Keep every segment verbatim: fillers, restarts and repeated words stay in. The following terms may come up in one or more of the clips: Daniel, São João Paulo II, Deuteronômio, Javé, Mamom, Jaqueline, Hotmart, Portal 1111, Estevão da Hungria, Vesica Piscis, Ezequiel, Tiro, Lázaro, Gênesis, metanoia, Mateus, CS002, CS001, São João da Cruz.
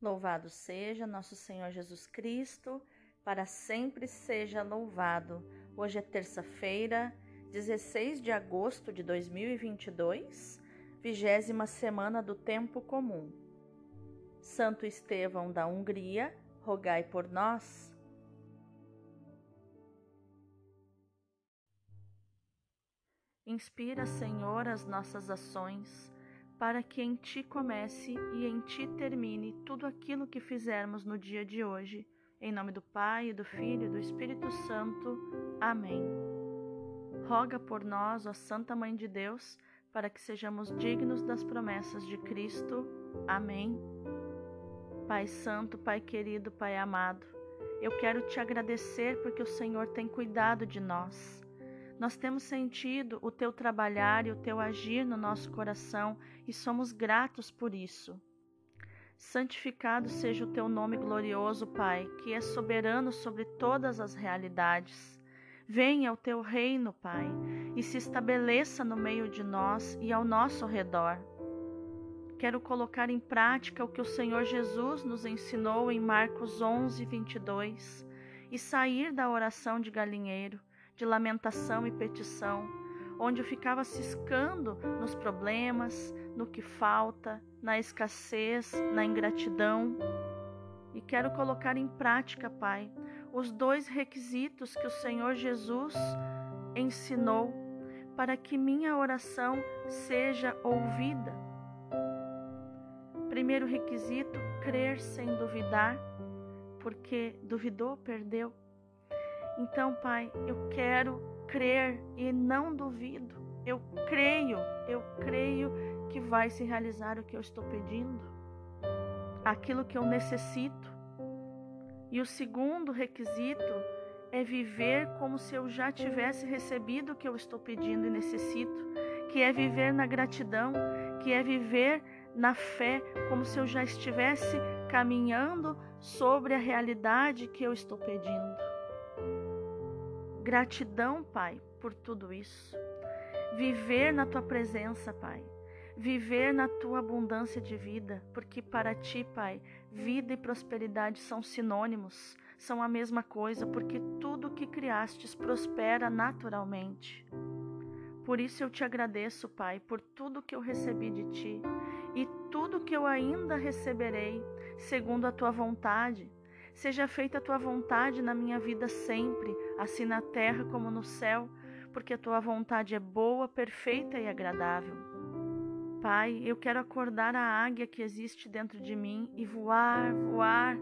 Louvado seja nosso Senhor Jesus Cristo, para sempre seja louvado. Hoje é terça-feira, dezesseis de agosto de dois mil e vinte e dois, vigésima semana do tempo comum. Santo Estevão da Hungria, rogai por nós. Inspira, Senhor, as nossas ações, para que em Ti comece e em Ti termine tudo aquilo que fizermos no dia de hoje. Em nome do Pai, do Filho e do Espírito Santo. Amém. Roga por nós, ó Santa Mãe de Deus, para que sejamos dignos das promessas de Cristo. Amém. Pai Santo, Pai querido, Pai amado, eu quero Te agradecer porque o Senhor tem cuidado de nós. Nós temos sentido o Teu trabalhar e o Teu agir no nosso coração e somos gratos por isso. Santificado seja o Teu nome glorioso, Pai, que é soberano sobre todas as realidades. Venha o Teu reino, Pai, e se estabeleça no meio de nós e ao nosso redor. Quero colocar em prática o que o Senhor Jesus nos ensinou em Marcos onze, vinte e dois, e sair da oração de galinheiro, de lamentação e petição, onde eu ficava ciscando nos problemas, no que falta, na escassez, na ingratidão. E quero colocar em prática, Pai, os dois requisitos que o Senhor Jesus ensinou para que minha oração seja ouvida. Primeiro requisito, crer sem duvidar, porque duvidou, perdeu. Então, Pai, eu quero crer e não duvido. Eu creio, eu creio que vai se realizar o que eu estou pedindo, aquilo que eu necessito. E o segundo requisito é viver como se eu já tivesse recebido o que eu estou pedindo e necessito, que é viver na gratidão, que é viver na fé, como se eu já estivesse caminhando sobre a realidade que eu estou pedindo. Gratidão, Pai, por tudo isso. Viver na Tua presença, Pai. Viver na Tua abundância de vida, porque para Ti, Pai, vida e prosperidade são sinônimos, são a mesma coisa, porque tudo que criastes prospera naturalmente. Por isso eu Te agradeço, Pai, por tudo que eu recebi de Ti e tudo que eu ainda receberei, segundo a Tua vontade. Seja feita a Tua vontade na minha vida sempre, assim na terra como no céu, porque a Tua vontade é boa, perfeita e agradável. Pai, eu quero acordar a águia que existe dentro de mim e voar, voar,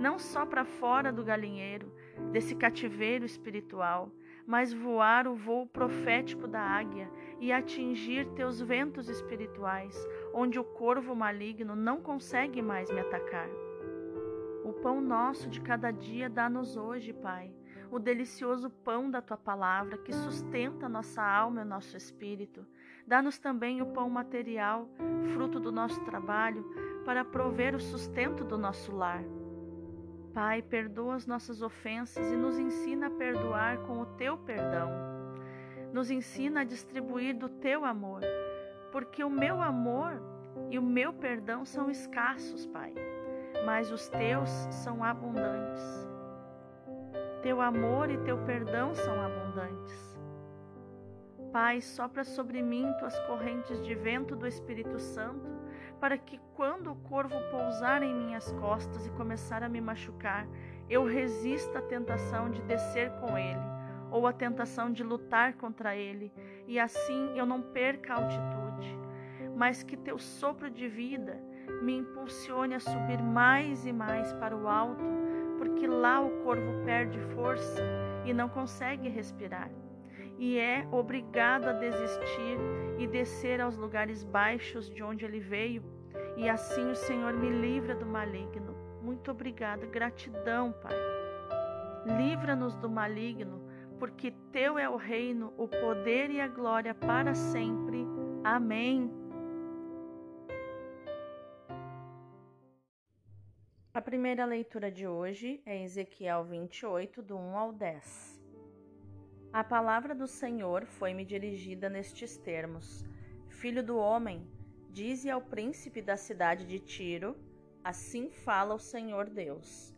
não só para fora do galinheiro, desse cativeiro espiritual, mas voar o voo profético da águia e atingir Teus ventos espirituais, onde o corvo maligno não consegue mais me atacar. O pão nosso de cada dia dá-nos hoje, Pai, o delicioso pão da Tua palavra que sustenta nossa alma e nosso espírito. Dá-nos também o pão material, fruto do nosso trabalho, para prover o sustento do nosso lar. Pai, perdoa as nossas ofensas e nos ensina a perdoar com o Teu perdão. Nos ensina a distribuir do Teu amor, porque o meu amor e o meu perdão são escassos, Pai, mas os Teus são abundantes. Teu amor e Teu perdão são abundantes. Pai, sopra sobre mim Tuas correntes de vento do Espírito Santo, para que quando o corvo pousar em minhas costas e começar a me machucar, eu resista à tentação de descer com ele, ou à tentação de lutar contra ele, e assim eu não perca a altitude, mas que Teu sopro de vida me impulsione a subir mais e mais para o alto, porque lá o corvo perde força e não consegue respirar, e é obrigado a desistir e descer aos lugares baixos de onde ele veio, e assim o Senhor me livra do maligno. Muito obrigado, gratidão, Pai. Livra-nos do maligno, porque Teu é o reino, o poder e a glória para sempre. Amém. A primeira leitura de hoje é Ezequiel vinte e oito, do um ao dez. A palavra do Senhor foi-me dirigida nestes termos: Filho do homem, dize ao príncipe da cidade de Tiro, Assim fala o Senhor Deus.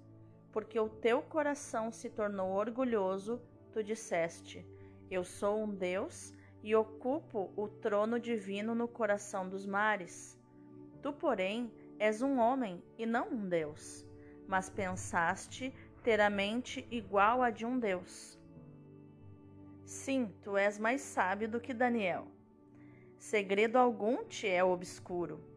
Porque o teu coração se tornou orgulhoso, tu disseste, eu sou um Deus e ocupo o trono divino no coração dos mares. Tu, porém, és um homem e não um Deus, mas pensaste ter a mente igual à de um Deus. Sim, tu és mais sábio do que Daniel. Segredo algum te é obscuro.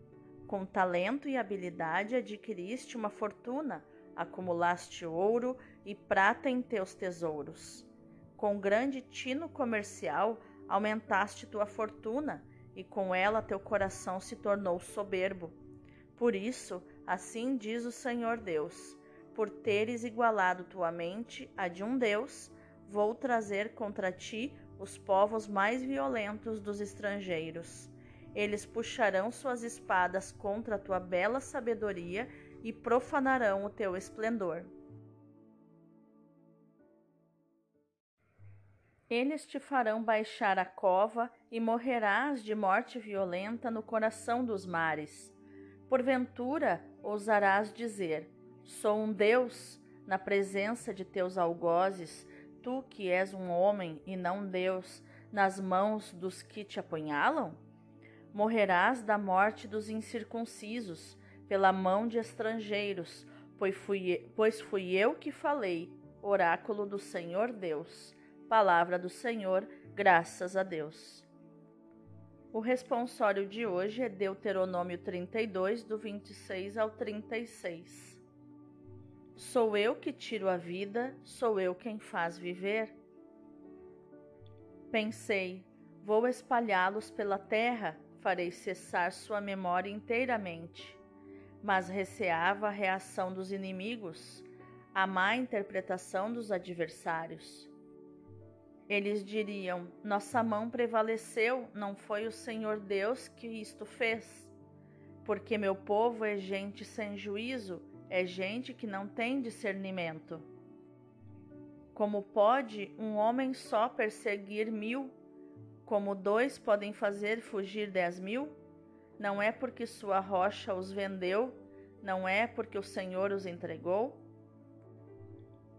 Com talento e habilidade adquiriste uma fortuna, acumulaste ouro e prata em teus tesouros. Com grande tino comercial aumentaste tua fortuna e com ela teu coração se tornou soberbo. Por isso, assim diz o Senhor Deus, por teres igualado tua mente à de um Deus, vou trazer contra ti os povos mais violentos dos estrangeiros. Eles puxarão suas espadas contra a tua bela sabedoria e profanarão o teu esplendor. Eles te farão baixar a cova e morrerás de morte violenta no coração dos mares. Porventura, ousarás dizer, sou um Deus, na presença de teus algozes, tu que és um homem e não Deus, nas mãos dos que te apunhalam? Morrerás da morte dos incircuncisos, pela mão de estrangeiros, pois fui, pois fui eu que falei, oráculo do Senhor Deus. Palavra do Senhor, graças a Deus. O responsório de hoje é Deuteronômio trinta e dois, do vinte e seis ao trinta e seis. Sou eu que tiro a vida, sou eu quem faz viver. Pensei, vou espalhá-los pela terra, farei cessar sua memória inteiramente. Mas receava a reação dos inimigos, a má interpretação dos adversários. Eles diriam, nossa mão prevaleceu, não foi o Senhor Deus que isto fez. Porque meu povo é gente sem juízo, é gente que não tem discernimento. Como pode um homem só perseguir mil? Como dois podem fazer fugir dez mil? Não é porque sua rocha os vendeu, não é porque o Senhor os entregou?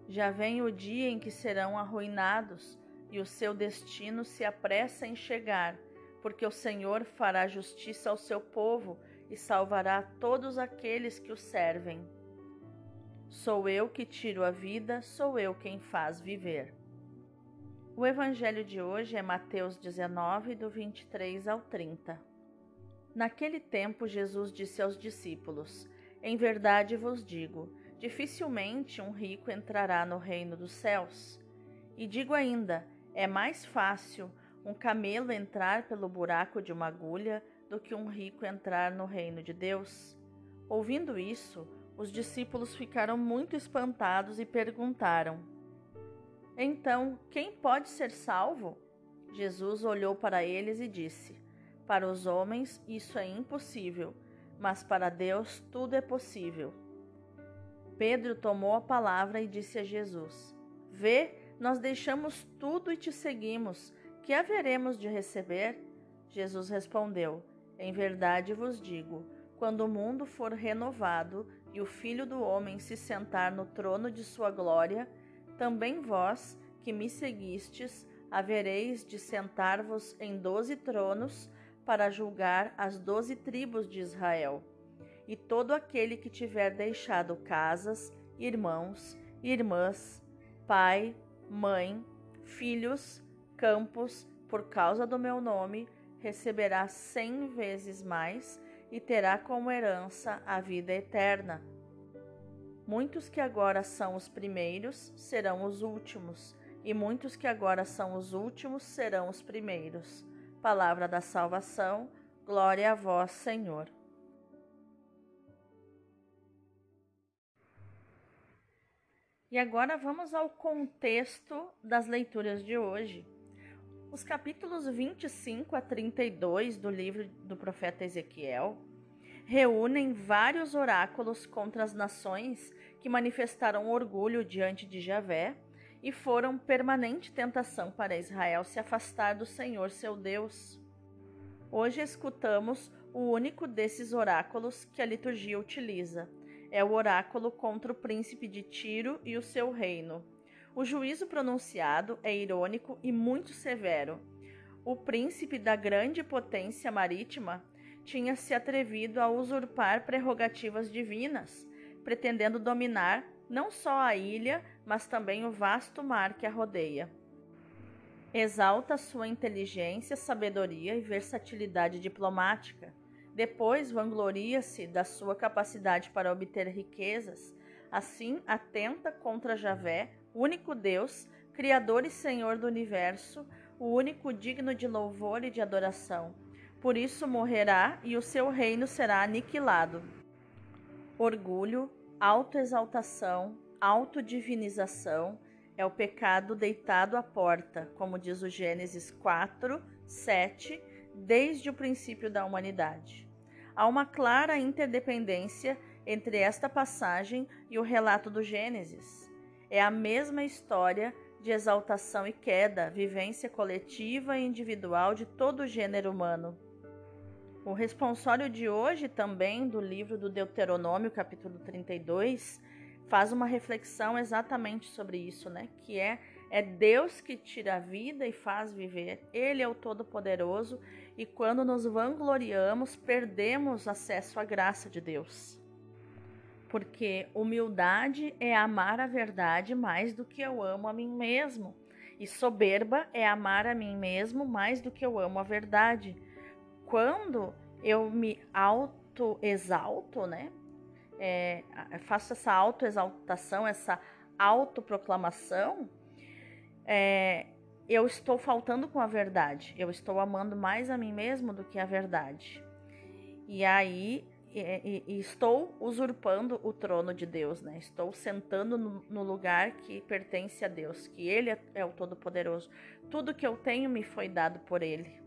Já vem o dia em que serão arruinados, e o seu destino se apressa em chegar, porque o Senhor fará justiça ao seu povo e salvará todos aqueles que o servem. Sou eu que tiro a vida, sou eu quem faz viver. O evangelho de hoje é Mateus dezenove, do vinte e três ao trinta. Naquele tempo, Jesus disse aos discípulos, em verdade vos digo, dificilmente um rico entrará no reino dos céus. E digo ainda, é mais fácil um camelo entrar pelo buraco de uma agulha do que um rico entrar no reino de Deus. Ouvindo isso, os discípulos ficaram muito espantados e perguntaram, então, quem pode ser salvo? Jesus olhou para eles e disse, para os homens isso é impossível, mas para Deus tudo é possível. Pedro tomou a palavra e disse a Jesus, vê, nós deixamos tudo e te seguimos, que haveremos de receber? Jesus respondeu, em verdade vos digo, quando o mundo for renovado e o Filho do Homem se sentar no trono de sua glória, também vós, que me seguistes, havereis de sentar-vos em doze tronos, para julgar as doze tribos de Israel. E todo aquele que tiver deixado casas, irmãos, irmãs, pai, mãe, filhos, campos, por causa do meu nome, receberá cem vezes mais e terá como herança a vida eterna. Muitos que agora são os primeiros serão os últimos, e muitos que agora são os últimos serão os primeiros. Palavra da salvação, glória a vós, Senhor. E agora vamos ao contexto das leituras de hoje. Os capítulos vinte e cinco a trinta e dois do livro do profeta Ezequiel reúnem vários oráculos contra as nações que manifestaram orgulho diante de Javé, e foram permanente tentação para Israel se afastar do Senhor seu Deus. Hoje escutamos o único desses oráculos que a liturgia utiliza, É o oráculo contra o príncipe de Tiro e o seu reino. O juízo pronunciado é irônico e muito severo. O príncipe da grande potência marítima tinha se atrevido a usurpar prerrogativas divinas, pretendendo dominar não só a ilha, mas também o vasto mar que a rodeia. Exalta sua inteligência, sabedoria e versatilidade diplomática. Depois vangloria-se da sua capacidade para obter riquezas. Assim, atenta contra Javé, único Deus, Criador e Senhor do Universo, o único digno de louvor e de adoração. Por isso morrerá e o seu reino será aniquilado. Orgulho, autoexaltação, autodivinização é o pecado deitado à porta, como diz o Gênesis quatro, sete, desde o princípio da humanidade. Há uma clara interdependência entre esta passagem e o relato do Gênesis. É a mesma história de exaltação e queda, vivência coletiva e individual de todo o gênero humano. O responsório de hoje, também do livro do Deuteronômio, capítulo trinta e dois, faz uma reflexão exatamente sobre isso, né? Que é, é Deus que tira a vida e faz viver. Ele é o Todo-Poderoso e quando nos vangloriamos, perdemos acesso à graça de Deus. Porque humildade é amar a verdade mais do que eu amo a mim mesmo. E soberba é amar a mim mesmo mais do que eu amo a verdade. Quando eu me auto-exalto, né? É, faço essa autoexaltação, essa autoproclamação, é, eu estou faltando com a verdade, eu estou amando mais a mim mesmo do que a verdade. E aí e, e estou usurpando o trono de Deus, né? Estou sentando no, no lugar que pertence a Deus, que Ele é, é o Todo-Poderoso. Tudo que eu tenho me foi dado por Ele.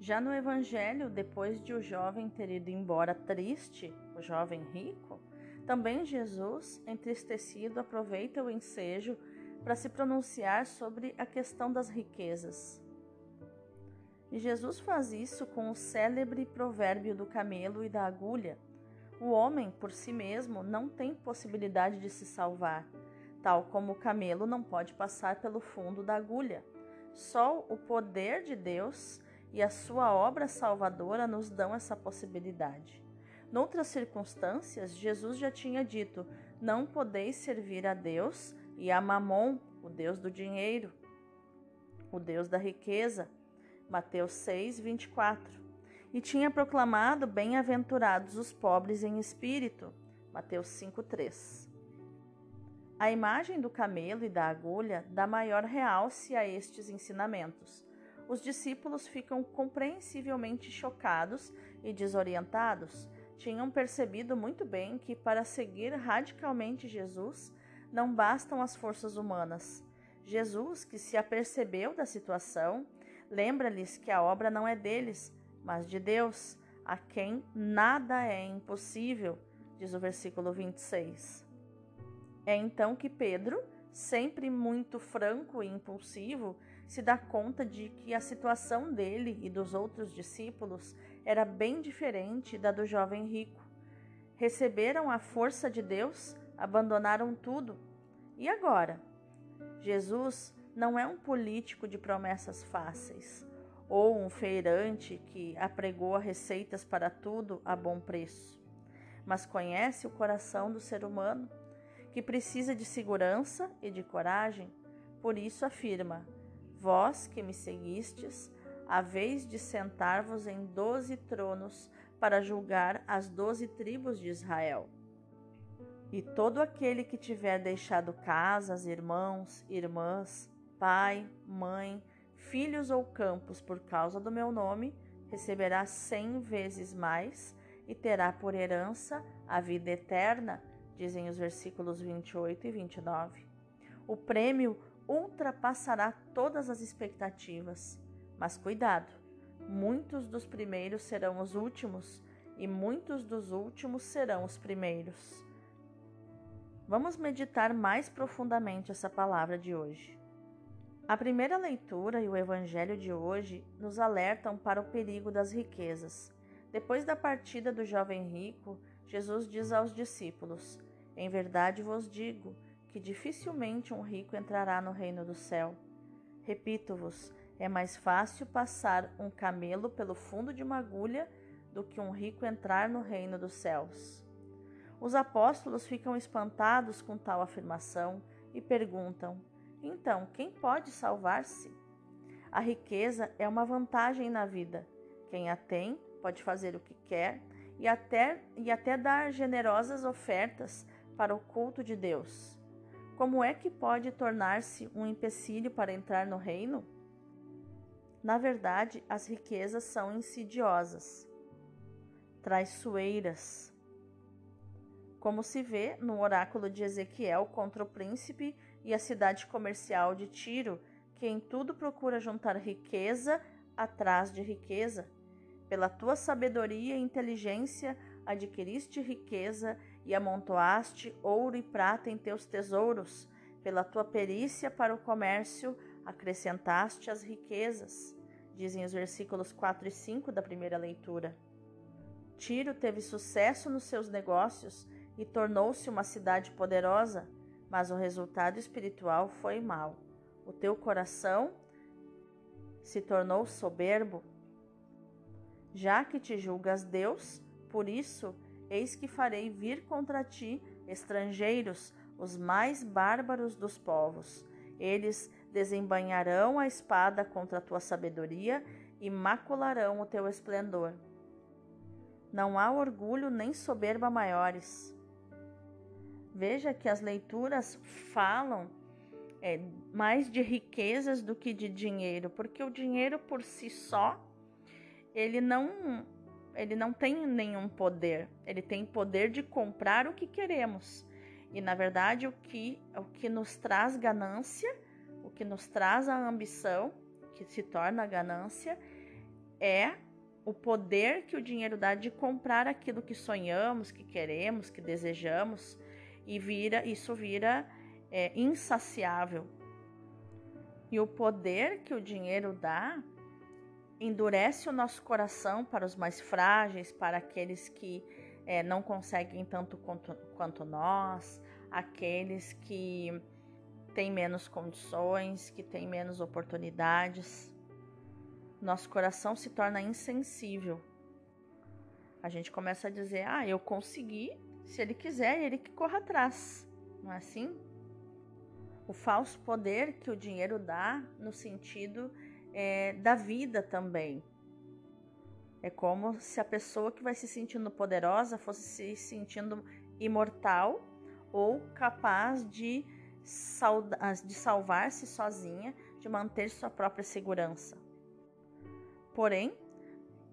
Já no Evangelho, depois de o jovem ter ido embora triste, o jovem rico, também Jesus, entristecido, aproveita o ensejo para se pronunciar sobre a questão das riquezas. E Jesus faz isso com o célebre provérbio do camelo e da agulha. O homem, por si mesmo, não tem possibilidade de se salvar, tal como o camelo não pode passar pelo fundo da agulha. Só o poder de Deus e a sua obra salvadora nos dão essa possibilidade. Noutras circunstâncias, Jesus já tinha dito, não podeis servir a Deus e a Mamom, o Deus do dinheiro, o Deus da riqueza, Mateus seis, vinte e quatro. E tinha proclamado, bem-aventurados os pobres em espírito, Mateus cinco, três. A imagem do camelo e da agulha dá maior realce a estes ensinamentos. Os discípulos ficam compreensivelmente chocados e desorientados. Tinham percebido muito bem que para seguir radicalmente Jesus não bastam as forças humanas. Jesus, que se apercebeu da situação, lembra-lhes que a obra não é deles, mas de Deus, a quem nada é impossível, diz o versículo vinte e seis. É então que Pedro, sempre muito franco e impulsivo, se dá conta de que a situação dele e dos outros discípulos era bem diferente da do jovem rico. Receberam a força de Deus, abandonaram tudo. E agora? Jesus não é um político de promessas fáceis, ou um feirante que apregoa receitas para tudo a bom preço, mas conhece o coração do ser humano, que precisa de segurança e de coragem. Por isso afirma, vós que me seguistes, haveis de sentar-vos em doze tronos para julgar as doze tribos de Israel. E todo aquele que tiver deixado casas, irmãos, irmãs, pai, mãe, filhos ou campos por causa do meu nome, receberá cem vezes mais e terá por herança a vida eterna, dizem os versículos vinte e oito e vinte e nove. O prêmio ultrapassará todas as expectativas. Mas cuidado, muitos dos primeiros serão os últimos e muitos dos últimos serão os primeiros. Vamos meditar mais profundamente essa palavra de hoje. A primeira leitura e o evangelho de hoje nos alertam para o perigo das riquezas. Depois da partida do jovem rico, Jesus diz aos discípulos: em verdade vos digo que dificilmente um rico entrará no reino do céu. Repito-vos, é mais fácil passar um camelo pelo fundo de uma agulha do que um rico entrar no reino dos céus. Os apóstolos ficam espantados com tal afirmação e perguntam: então, quem pode salvar-se? A riqueza é uma vantagem na vida. Quem a tem pode fazer o que quer e até, e até dar generosas ofertas para o culto de Deus. Como é que pode tornar-se um empecilho para entrar no reino? Na verdade, as riquezas são insidiosas, traiçoeiras, como se vê no oráculo de Ezequiel contra o príncipe e a cidade comercial de Tiro, que em tudo procura juntar riqueza atrás de riqueza. Pela tua sabedoria e inteligência adquiriste riqueza e amontoaste ouro e prata em teus tesouros. Pela tua perícia para o comércio acrescentaste as riquezas, dizem os versículos quatro e cinco da primeira leitura. Tiro teve sucesso nos seus negócios e tornou-se uma cidade poderosa, mas o resultado espiritual foi mau. O teu coração se tornou soberbo. Já que te julgas Deus, por isso, eis que farei vir contra ti estrangeiros, os mais bárbaros dos povos. Eles desembainharão a espada contra a tua sabedoria e macularão o teu esplendor. Não há orgulho nem soberba maiores. Veja que as leituras falam é, mais de riquezas do que de dinheiro, porque o dinheiro por si só, ele não, ele não tem nenhum poder. Ele tem poder de comprar o que queremos. E, na verdade, o que, o que nos traz ganância, o que nos traz a ambição, que se torna ganância, é o poder que o dinheiro dá de comprar aquilo que sonhamos, que queremos, que desejamos, e vira, isso vira é, insaciável. E o poder que o dinheiro dá endurece o nosso coração para os mais frágeis, para aqueles que é, não conseguem tanto quanto, quanto nós, aqueles que têm menos condições, que têm menos oportunidades. Nosso coração se torna insensível. A gente começa a dizer: ah, eu consegui, se ele quiser, ele que corra atrás. Não é assim? O falso poder que o dinheiro dá no sentido é, da vida também. É como se a pessoa que vai se sentindo poderosa fosse se sentindo imortal ou capaz de, de salvar-se sozinha, de manter sua própria segurança. Porém,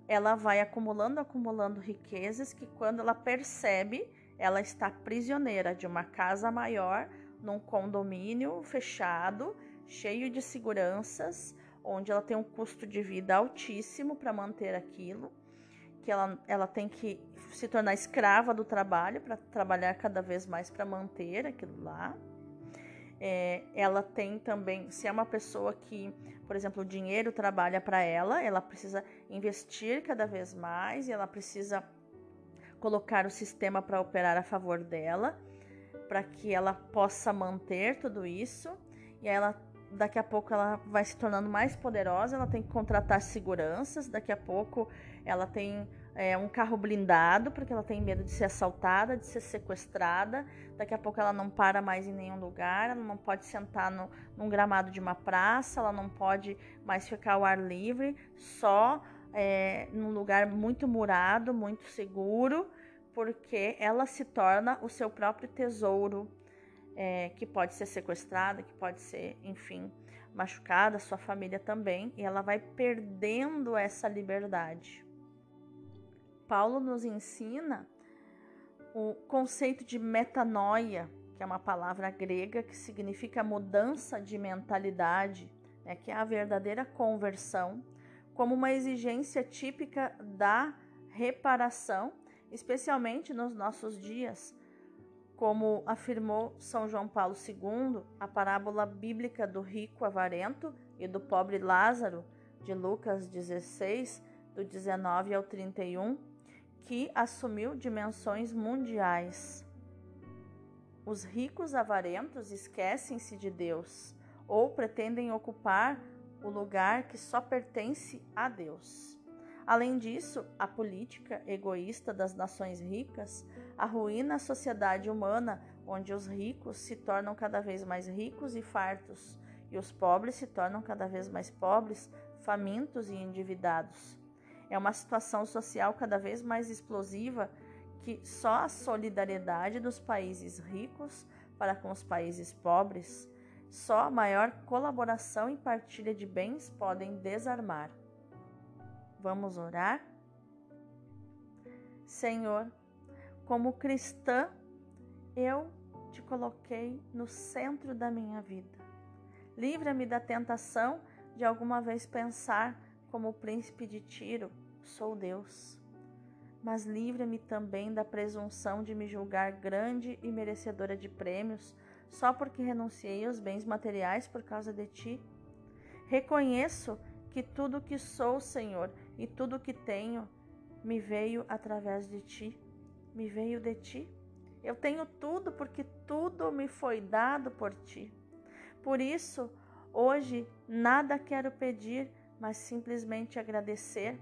ela vai acumulando, acumulando riquezas que, quando ela percebe, ela está prisioneira de uma casa maior, num condomínio fechado, cheio de seguranças, onde ela tem um custo de vida altíssimo para manter aquilo, que ela, ela tem que se tornar escrava do trabalho para trabalhar cada vez mais para manter aquilo lá. É, ela tem também, se é uma pessoa que, por exemplo, o dinheiro trabalha para ela, ela precisa investir cada vez mais e ela precisa colocar o sistema para operar a favor dela, para que ela possa manter tudo isso. E aí ela, daqui a pouco ela vai se tornando mais poderosa, ela tem que contratar seguranças, daqui a pouco ela tem é, um carro blindado, porque ela tem medo de ser assaltada, de ser sequestrada, daqui a pouco ela não para mais em nenhum lugar, ela não pode sentar no, num gramado de uma praça, ela não pode mais ficar ao ar livre, só é, num lugar muito murado, muito seguro, porque ela se torna o seu próprio tesouro, É, que pode ser sequestrada, que pode ser, enfim, machucada, sua família também, e ela vai perdendo essa liberdade. Paulo nos ensina o conceito de metanoia, que é uma palavra grega que significa mudança de mentalidade, né, que é a verdadeira conversão, como uma exigência típica da reparação, especialmente nos nossos dias. Como afirmou São João Paulo segundo, a parábola bíblica do rico avarento e do pobre Lázaro, de Lucas dezesseis, do dezenove ao trinta e um, que assumiu dimensões mundiais. Os ricos avarentos esquecem-se de Deus ou pretendem ocupar o lugar que só pertence a Deus. Além disso, a política egoísta das nações ricas arruína a sociedade humana, onde os ricos se tornam cada vez mais ricos e fartos, e os pobres se tornam cada vez mais pobres, famintos e endividados. É uma situação social cada vez mais explosiva que só a solidariedade dos países ricos para com os países pobres, só a maior colaboração e partilha de bens podem desarmar. Vamos orar? Senhor, como cristã, eu te coloquei no centro da minha vida. Livra-me da tentação de alguma vez pensar como o príncipe de Tiro, sou Deus. Mas livra-me também da presunção de me julgar grande e merecedora de prêmios, só porque renunciei aos bens materiais por causa de Ti. Reconheço que tudo o que sou, Senhor, e tudo o que tenho, me veio através de Ti, me veio de Ti. Eu tenho tudo porque tudo me foi dado por Ti. Por isso, hoje, nada quero pedir, mas simplesmente agradecer.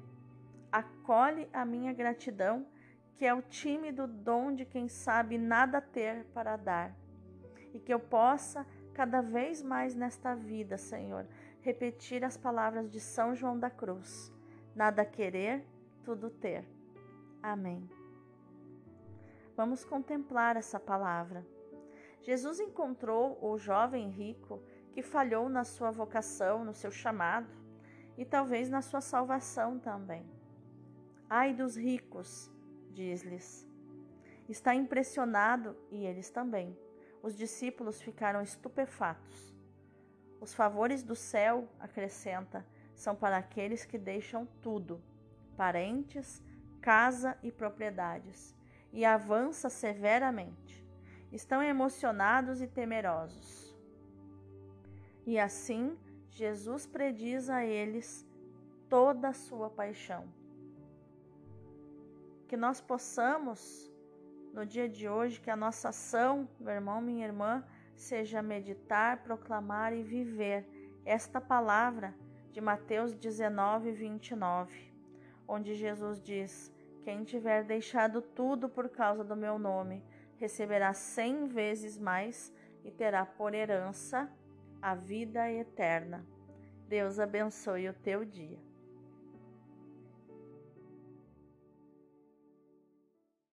Acolhe a minha gratidão, que é o tímido dom de quem sabe nada ter para dar. E que eu possa, cada vez mais nesta vida, Senhor, repetir as palavras de São João da Cruz. Nada querer, tudo ter. Amém. Vamos contemplar essa palavra. Jesus encontrou o jovem rico que falhou na sua vocação, no seu chamado e talvez na sua salvação também. Ai dos ricos, diz-lhes. Está impressionado e eles também. Os discípulos ficaram estupefatos. Os favores do céu, acrescenta, são para aqueles que deixam tudo, parentes, casa e propriedades, e avança severamente. Estão emocionados e temerosos. E assim, Jesus prediz a eles toda a sua paixão. Que nós possamos, no dia de hoje, que a nossa ação, meu irmão, minha irmã, seja meditar, proclamar e viver esta palavra de Mateus dezenove, vinte e nove, onde Jesus diz: quem tiver deixado tudo por causa do meu nome, receberá cem vezes mais e terá por herança a vida eterna. Deus abençoe o teu dia.